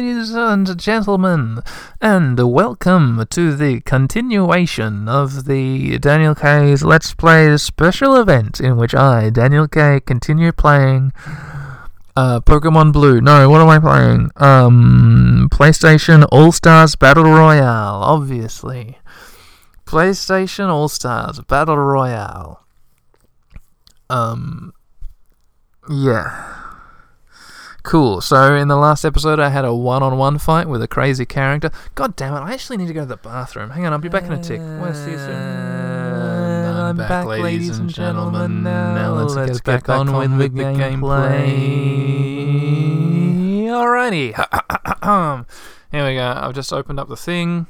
ladies and gentlemen, and welcome to the continuation of the Daniel K's Let's Play special event in which I, Daniel K, continue playing Pokemon Blue. No, what am I playing? PlayStation All-Stars Battle Royale, obviously. PlayStation All-Stars Battle Royale. Yeah. Cool, so in the last episode I had a one-on-one fight with a crazy character. God damn it, I actually need to go to the bathroom. Hang on, I'll be back in a tick. We'll see you soon. I'm back, ladies and gentlemen. Now let's get back on with the gameplay. Alrighty. Here we go, I've just opened up the thing.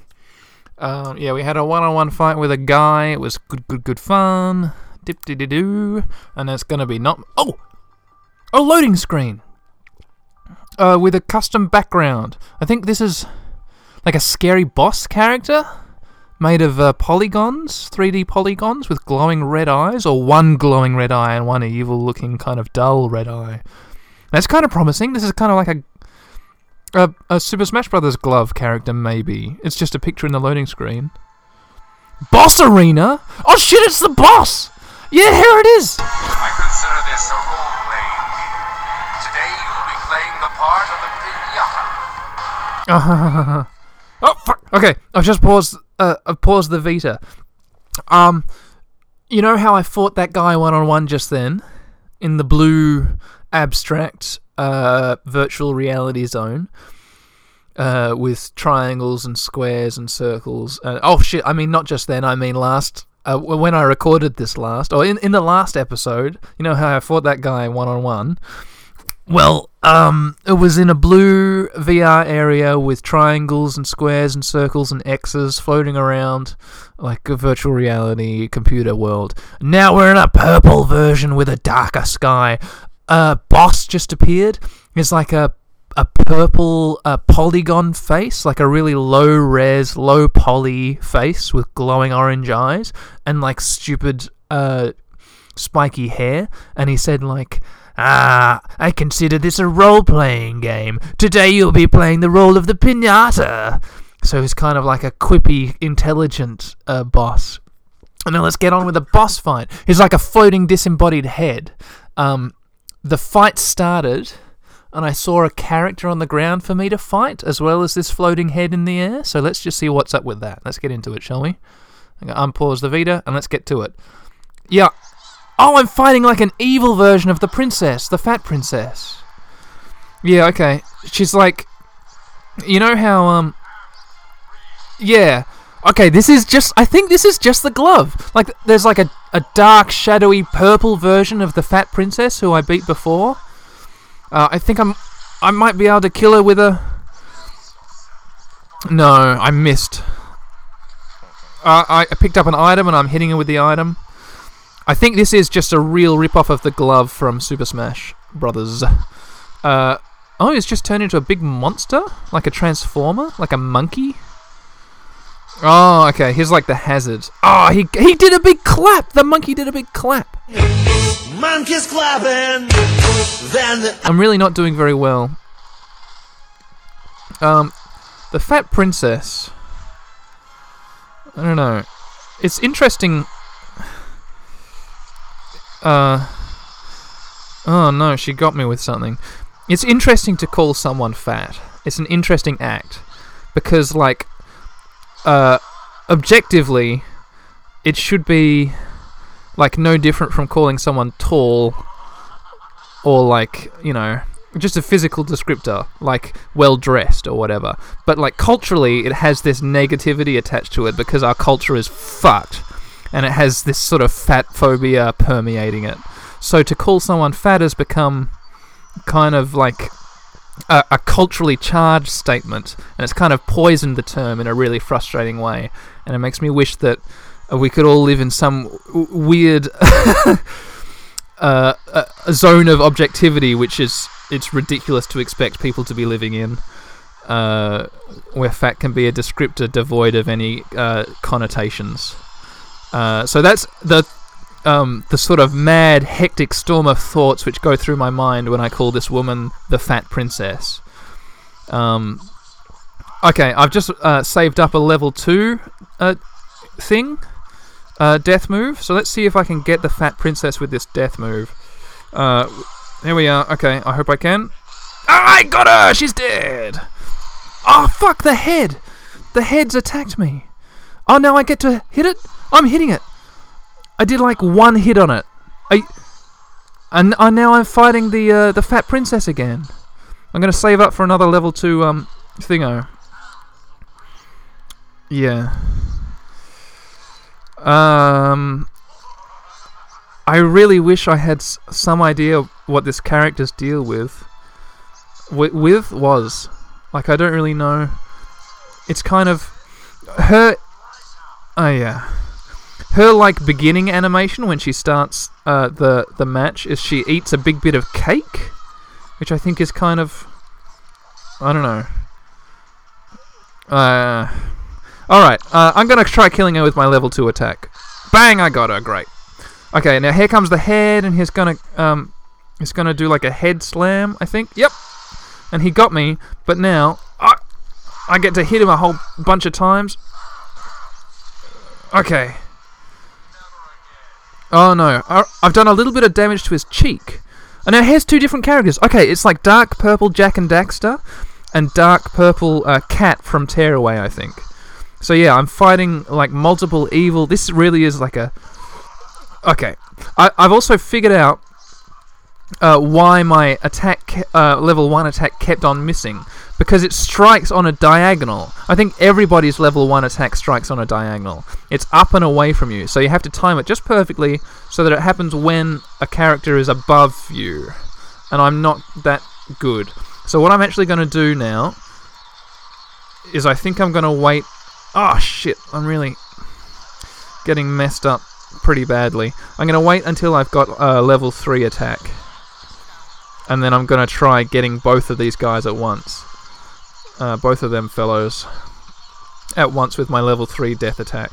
Yeah, we had a one-on-one fight with a guy. It was good fun. Dip-de-de-doo. And it's going to be not... Oh! A loading screen! With a custom background. I think this is like a scary boss character made of polygons, 3D polygons with glowing red eyes, or one glowing red eye and one evil-looking kind of dull red eye. That's kind of promising. This is kind of like a Super Smash Bros. Glove character, maybe. It's just a picture in the loading screen. Boss arena? Oh shit, it's the boss! Yeah, here it is! I consider this a role play. Today you'll be playing the part of the pinata. Oh, fuck! Okay, I've just paused, I've paused the Vita. You know how I fought that guy one-on-one just then? In the blue abstract... virtual reality zone with triangles and squares and circles. Oh shit, I mean not just then, I mean last. When I recorded this last, or in the last episode, you know how I fought that guy one-on-one? Well, it was in a blue VR area with triangles and squares and circles and X's floating around like a virtual reality computer world. Now we're in a purple version with a darker sky. Boss just appeared. It's like a purple polygon face, like a really low-res, low-poly face with glowing orange eyes and, like, stupid spiky hair. And he said, like, I consider this a role-playing game. Today you'll be playing the role of the pinata. So he's kind of like a quippy, intelligent boss. And now let's get on with the boss fight. He's like a floating, disembodied head. The fight started, and I saw a character on the ground for me to fight, as well as this floating head in the air. So let's just see what's up with that. Let's get into it, shall we? I'm going to unpause the Vita, and let's get to it. Yeah. Oh, I'm fighting like an evil version of the princess, the fat princess. Yeah, okay. She's like... You know how, Yeah. Okay, this is just... I think this is just the glove. Like, there's like a dark, shadowy, purple version of the fat princess who I beat before. I think I might be able to kill her with a... No, I missed. I picked up an item and I'm hitting her with the item. I think this is just a real rip-off of the glove from Super Smash Bros. Oh, it's just turned into a big monster? Like a transformer? Like a monkey? Oh, okay, here's like the hazard. Oh, he did a big clap! The monkey did a big clap! Monkey's clapping! Then... I'm really not doing very well. The fat princess... I don't know. It's interesting... Oh no, she got me with something. It's interesting to call someone fat. It's an interesting act. Because, like... objectively, it should be like no different from calling someone tall or like, you know, just a physical descriptor, like well dressed or whatever. But like culturally, it has this negativity attached to it because our culture is fucked and it has this sort of fat phobia permeating it. So to call someone fat has become kind of like a culturally charged statement, and it's kind of poisoned the term in a really frustrating way, and it makes me wish that we could all live in some weird a zone of objectivity, which is it's ridiculous to expect people to be living in, where fat can be a descriptor devoid of any connotations. So that's the sort of mad, hectic storm of thoughts which go through my mind when I call this woman the fat princess. Okay, I've just saved up a level 2 thing, death move. So let's see if I can get the Fat Princess with this death move. Here we are. Okay, I hope I can. I got her! She's dead! Oh, fuck, the head! The head's attacked me. Oh, now I get to hit it? I'm hitting it. I did like one hit on it. And now I'm fighting the Fat Princess again. I'm going to save up for another level 2 thingo. Yeah. I really wish I had some idea what this character's deal with was. Like, I don't really know. It's kind of her. Oh yeah, her like beginning animation when she starts the match is she eats a big bit of cake, which I think is kind of, I don't know. Alright, I'm going to try killing her with my level 2 attack. Bang, I got her, great. Okay, now here comes the head, and he's going to do like a head slam, I think. Yep, and he got me, but now I get to hit him a whole bunch of times. Okay. Oh no, I've done a little bit of damage to his cheek. And now here's two different characters. Okay, it's like dark purple Jack and Daxter, and dark purple Cat from Tearaway, I think. So yeah, I'm fighting like multiple evil. This really is like a... Okay, I've also figured out why my attack level 1 attack kept on missing, because it strikes on a diagonal. I think everybody's level 1 attack strikes on a diagonal. It's up and away from you, so you have to time it just perfectly so that it happens when a character is above you, and I'm not that good. So what I'm actually going to do now is I think I'm going to wait... Oh shit, I'm really getting messed up pretty badly. I'm going to wait until I've got a level 3 attack. And then I'm going to try getting both of these guys at once. Both of them fellows. At once with my level 3 death attack.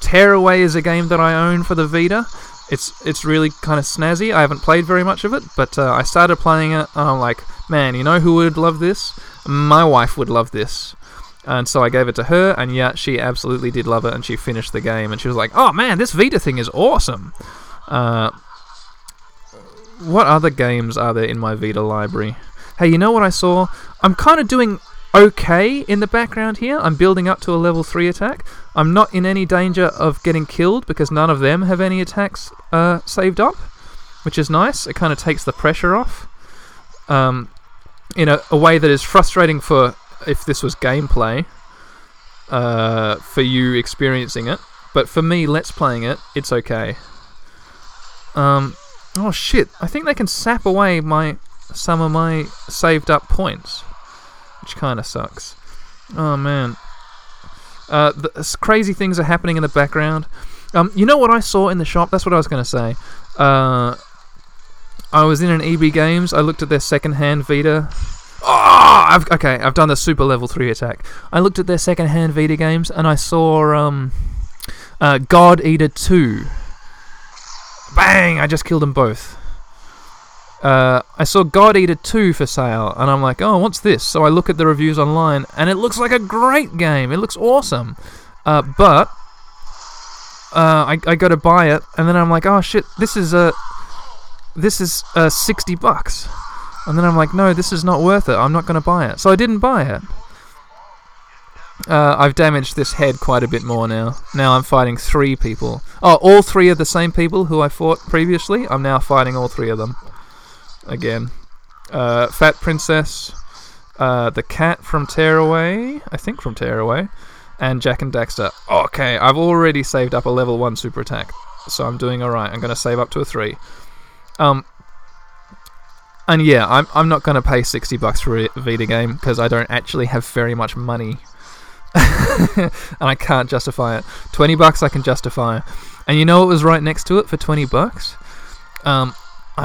Tearaway is a game that I own for the Vita. It's really kind of snazzy. I haven't played very much of it, but I started playing it, and I'm like, man, you know who would love this? My wife would love this. And so I gave it to her, and yeah, she absolutely did love it, and she finished the game, and she was like, oh man, this Vita thing is awesome! What other games are there in my Vita library? Hey, you know what I saw? I'm kind of doing okay in the background here. I'm building up to a level 3 attack. I'm not in any danger of getting killed because none of them have any attacks saved up, which is nice. It kind of takes the pressure off in a way that is frustrating for, if this was gameplay, for you experiencing it. But for me, let's playing it, it's okay. Oh shit, I think they can sap away some of my saved up points, which kind of sucks. Oh man. Crazy things are happening in the background. You know what I saw in the shop? That's what I was going to say. I was in an EB Games. I looked at their second-hand Vita. Oh! I've done the super level 3 attack. I looked at their second-hand Vita games, and I saw God Eater 2. Bang! I just killed them both. I saw God Eater 2 for sale, and I'm like, oh, what's this? So I look at the reviews online, and it looks like a great game. It looks awesome. But I go to buy it, and then I'm like, oh shit, this is $60. And then I'm like, no, this is not worth it. I'm not going to buy it. So I didn't buy it. I've damaged this head quite a bit more now. Now I'm fighting 3 people. Oh, all 3 are the same people who I fought previously. I'm now fighting all 3 of them. Again. Fat Princess, the Cat from Tearaway, I think from Tearaway, and Jack and Daxter. Okay, I've already saved up a level 1 super attack, so I'm doing alright. I'm going to save up to a 3. And yeah, I'm not going to pay $60 for a Vita game, because I don't actually have very much money. And I can't justify it. $20 I can justify. And you know what was right next to it for $20? I'm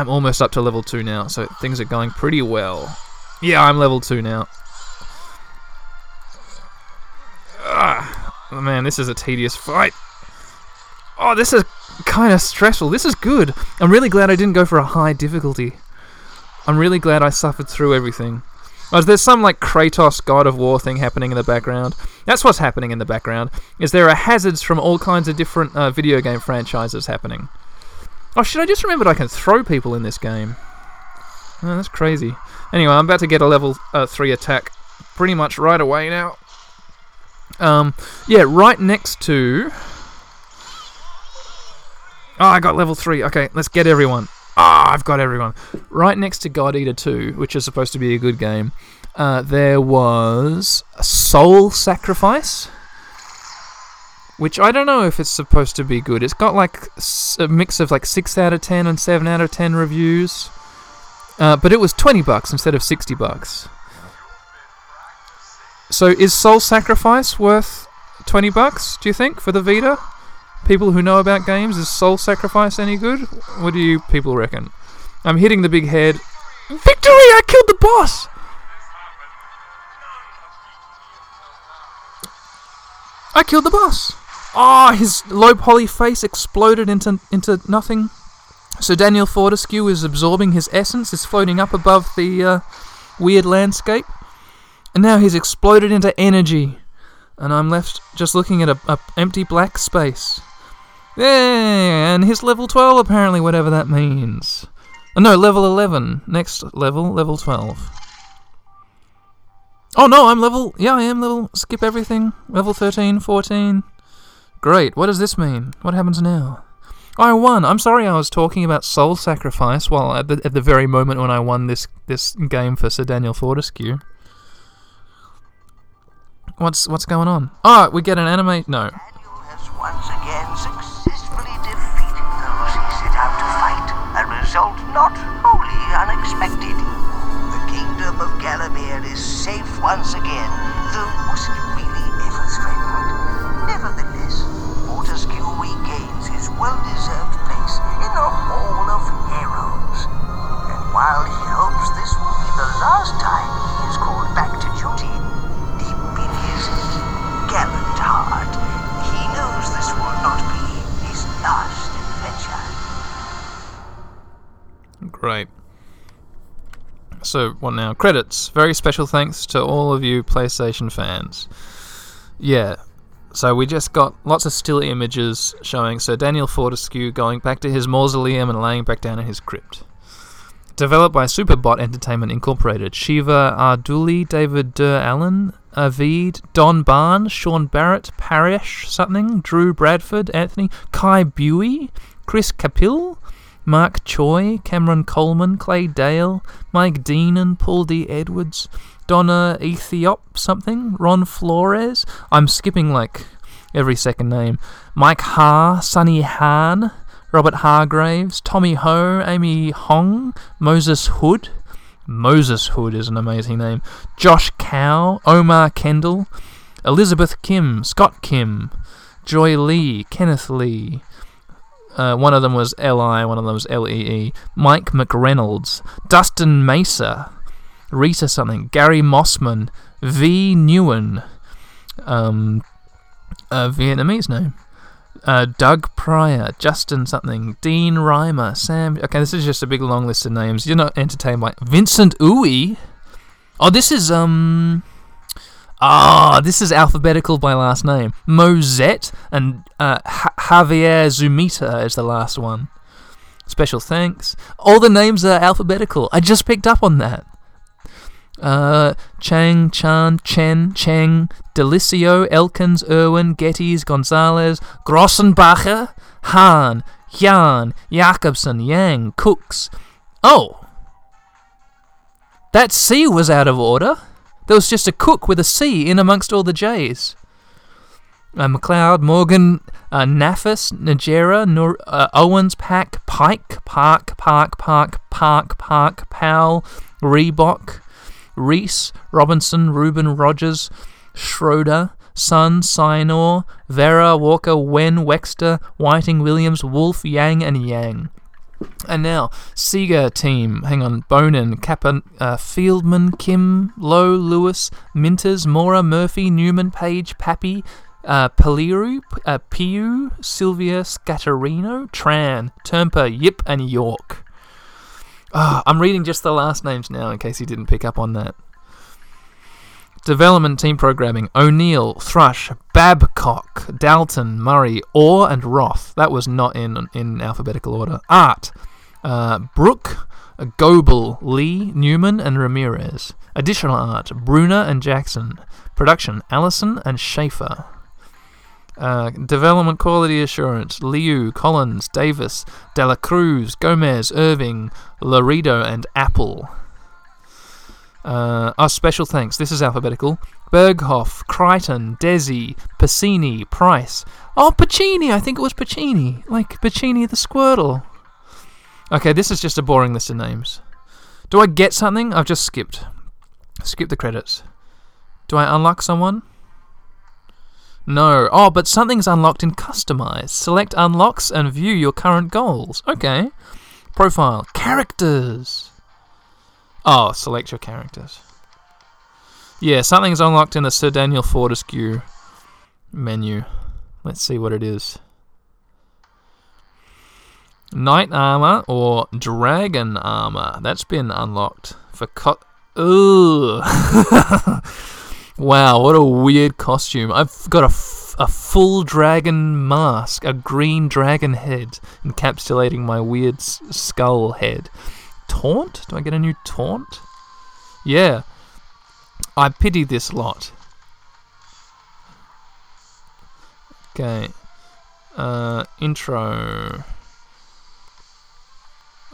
almost up to level 2 now, so things are going pretty well. Yeah, I'm level 2 now. Oh man, this is a tedious fight. Oh, this is kind of stressful. This is good. I'm really glad I didn't go for a high difficulty. I'm really glad I suffered through everything. Oh, there's some like Kratos God of War thing happening in the background. That's what's happening in the background, is there are hazards from all kinds of different video game franchises happening. Oh shit, I just remembered I can throw people in this game. Oh, that's crazy. Anyway, I'm about to get a level 3 attack pretty much right away now. Yeah, right next to... Oh, I got level 3. Okay, let's get everyone. Ah, oh, I've got everyone. Right next to God Eater 2, which is supposed to be a good game, there was Soul Sacrifice, which I don't know if it's supposed to be good. It's got like a mix of like 6 out of 10 and 7 out of 10 reviews, but it was $20 instead of $60. So is Soul Sacrifice worth $20, do you think, for the Vita? People who know about games, is Soul Sacrifice any good? What do you people reckon? I'm hitting the big head. Victory! I killed the boss! I killed the boss! Oh, his low-poly face exploded into nothing. So Daniel Fortescue is absorbing his essence, is floating up above the weird landscape. And now he's exploded into energy. And I'm left just looking at a empty black space. Yeah, and he's level 12 apparently, whatever that means. Oh, no, level 11. Next level, level 12. Oh no, I'm level... Yeah, I am level... Skip everything. Level 13, 14. Great, what does this mean? What happens now? I won! I'm sorry I was talking about Soul Sacrifice while at the very moment when I won this game for Sir Daniel Fortescue. What's going on? Oh, we get an anime... No. Daniel has once again successfully defeated those he set out to fight, a result not wholly unexpected. The kingdom of Galamir is safe once again, though wasn't really ever threatened. Nevertheless, Waterskill regains his well-deserved place in the Hall of Heroes. And while he hopes this will be the last time he is called back to duty, gallant heart, he knows this will not be his last adventure. Great. So, what now? Credits. Very special thanks to all of you PlayStation fans. Yeah. So we just got lots of still images showing Sir Daniel Fortescue going back to his mausoleum and laying back down in his crypt. Developed by Superbot Entertainment Incorporated. Shiva Arduli, David Durr Allen, Avid, Don Barn, Sean Barrett, Paresh something, Drew Bradford, Anthony, Kai Buey, Chris Kapil, Mark Choi, Cameron Coleman, Clay Dale, Mike Deanan, Paul D. Edwards, Donna Ethiop something, Ron Flores, I'm skipping like every second name, Mike Ha, Sunny Han, Robert Hargraves, Tommy Ho, Amy Hong, Moses Hood. Moses Hood is an amazing name. Josh Cow, Omar Kendall, Elizabeth Kim, Scott Kim, Joy Lee, Kenneth Lee. One of them was L.I., one of them was L.E.E. Mike McReynolds, Dustin Mesa, Rita something, Gary Mossman, V. Nguyen, a Vietnamese name. Doug Pryor, Justin something, Dean Reimer, Sam... Okay, this is just a big long list of names. You're not entertained by... Vincent Uwe? Oh, this is, Ah, oh, this is alphabetical by last name. Mosette and Javier Zumita is the last one. Special thanks. All the names are alphabetical. I just picked up on that. Chang, Chan, Chen, Cheng, Delicio, Elkins, Irwin, Gettys, Gonzalez, Grossenbacher, Han, Jan, Jacobson, Yang, Cooks. Oh! That C was out of order. There was just a Cook with a C in amongst all the J's. McLeod, Morgan, Nafis, Najera, Owens, Pack, Pike, Park, Powell, Reebok, Reese, Robinson, Ruben, Rogers, Schroeder, Sun, Sinor, Vera, Walker, Wen, Wexter, Whiting, Williams, Wolf, Yang, and Yang. And now, Sega team. Hang on. Bonin, Kappa, Fieldman, Kim, Lowe, Lewis, Minters, Mora, Murphy, Newman, Page, Pappy, Paliru, Piu, Sylvia, Scatterino, Tran, Turmper, Yip, and York. Oh, I'm reading just the last names now in case you didn't pick up on that. Development team programming: O'Neill, Thrush, Babcock, Dalton, Murray, Orr, and Roth. That was not in alphabetical order. Art: Brooke, Goebel, Lee, Newman, and Ramirez. Additional art: Bruner and Jackson. Production: Allison and Schaefer. Development quality assurance: Liu, Collins, Davis, De La Cruz, Gomez, Irving, Laredo, and Apple. Special thanks. This is alphabetical. Berghoff, Crichton, Desi, Pacini, Price. Oh, Pacini! I think it was Pacini. Like Pacini the Squirtle. Okay, this is just a boring list of names. Do I get something? I've just skipped. Skip the credits. Do I unlock someone? No. Oh, but something's unlocked in Customize. Select Unlocks and view your current goals. Okay. Profile. Characters. Oh, select your characters. Yeah, something's unlocked in the Sir Daniel Fortescue menu. Let's see what it is. Knight armor or dragon armor. That's been unlocked for Ugh. Wow, what a weird costume. I've got a full dragon mask, a green dragon head, encapsulating my weird skull head. Taunt? Do I get a new taunt? Yeah. I pity this lot. Okay. Intro.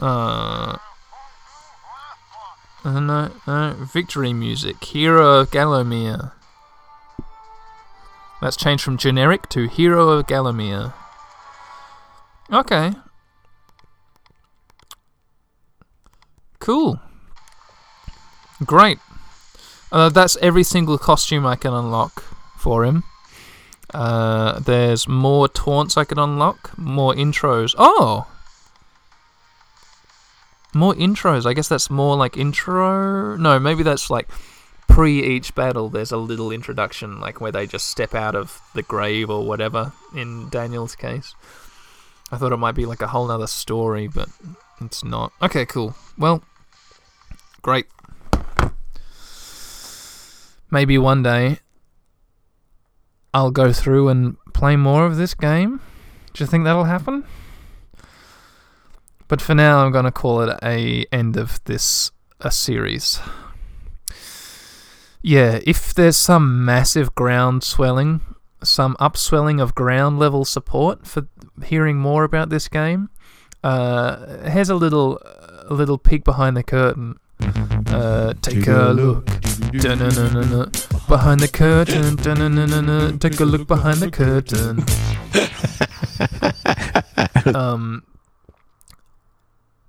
No, victory music. Hero of Galamir. That's changed from generic to Hero of Galamir. Okay. Cool. Great. That's every single costume I can unlock for him. There's more taunts I can unlock. More intros. Oh! More intros. I guess that's more like intro... No, maybe that's like pre each battle there's a little introduction, like where they just step out of the grave or whatever, in Daniel's case. I thought it might be like a whole nother story, but it's not. Okay, cool. Well, great. Maybe one day I'll go through and play more of this game. Do you think that'll happen? But for now, I'm going to call it a end of this series. Yeah, if there's some massive ground swelling, some upswelling of ground level support for hearing more about this game, here's a little peek behind the curtain. Take a look. Da-na-na-na-na. Behind the curtain. Da-na-na-na-na. Take a look behind the curtain.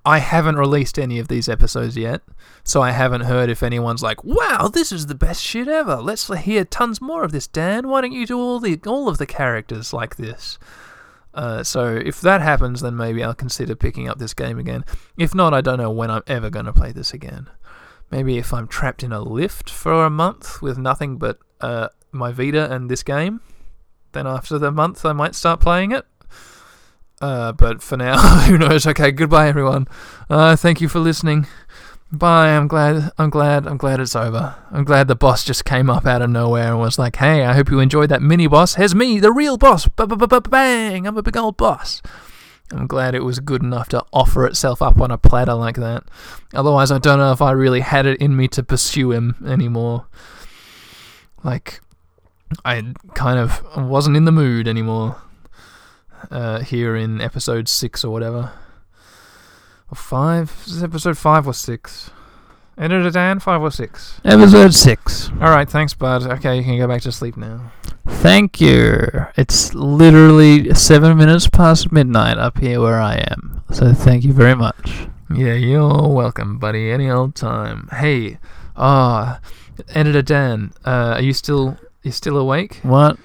I haven't released any of these episodes yet, so I haven't heard if anyone's like, "Wow, this is the best shit ever. Let's hear tons more of this, Dan. Why don't you do all of the characters like this?" So if that happens, then maybe I'll consider picking up this game again. If not, I don't know when I'm ever going to play this again. Maybe if I'm trapped in a lift for a month with nothing but my Vita and this game, then after the month I might start playing it. But for now, who knows? Okay, goodbye, everyone. Thank you for listening. Bye. I'm glad it's over. I'm glad the boss just came up out of nowhere and was like, "Hey, I hope you enjoyed that mini boss. Here's me, the real boss. Bang! I'm a big old boss." I'm glad it was good enough to offer itself up on a platter like that. Otherwise, I don't know if I really had it in me to pursue him anymore. Like, I kind of wasn't in the mood anymore. Here in episode 6 or whatever. Or 5? Is this episode 5 or 6? Editor Dan, 5 or 6? Episode 6. Alright, thanks, bud. Okay, you can go back to sleep now. Thank you. It's literally 7 minutes past midnight up here where I am. So thank you very much. Yeah, you're welcome, buddy. Any old time. Hey, Editor Dan, are you still awake? What?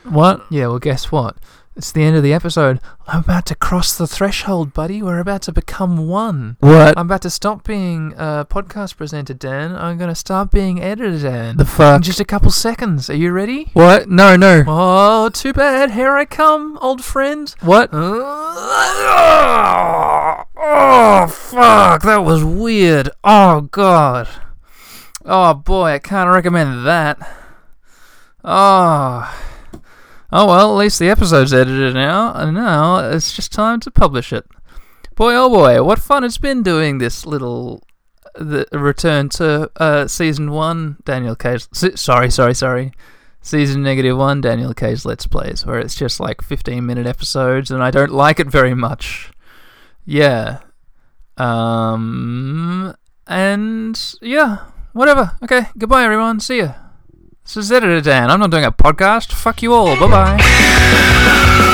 Yeah, well, guess what? It's the end of the episode. I'm about to cross the threshold, buddy. We're about to become one. What? I'm about to stop being podcast presenter Dan. I'm going to start being editor Dan. The fuck? In just a couple seconds. Are you ready? What? No. Oh, too bad. Here I come, old friend. What? Oh, fuck. That was weird. Oh, God. Oh, boy. I can't recommend that. Oh well, at least the episode's edited now, and now it's just time to publish it. Boy oh boy, what fun it's been doing this little return to Season 1 Daniel K's... Sorry. Season -1 Daniel K's Let's Plays, where it's just like 15-minute episodes, and I don't like it very much. Yeah. And yeah, whatever. Okay, goodbye everyone, see ya. This is Editor Dan. I'm not doing a podcast. Fuck you all. Bye-bye.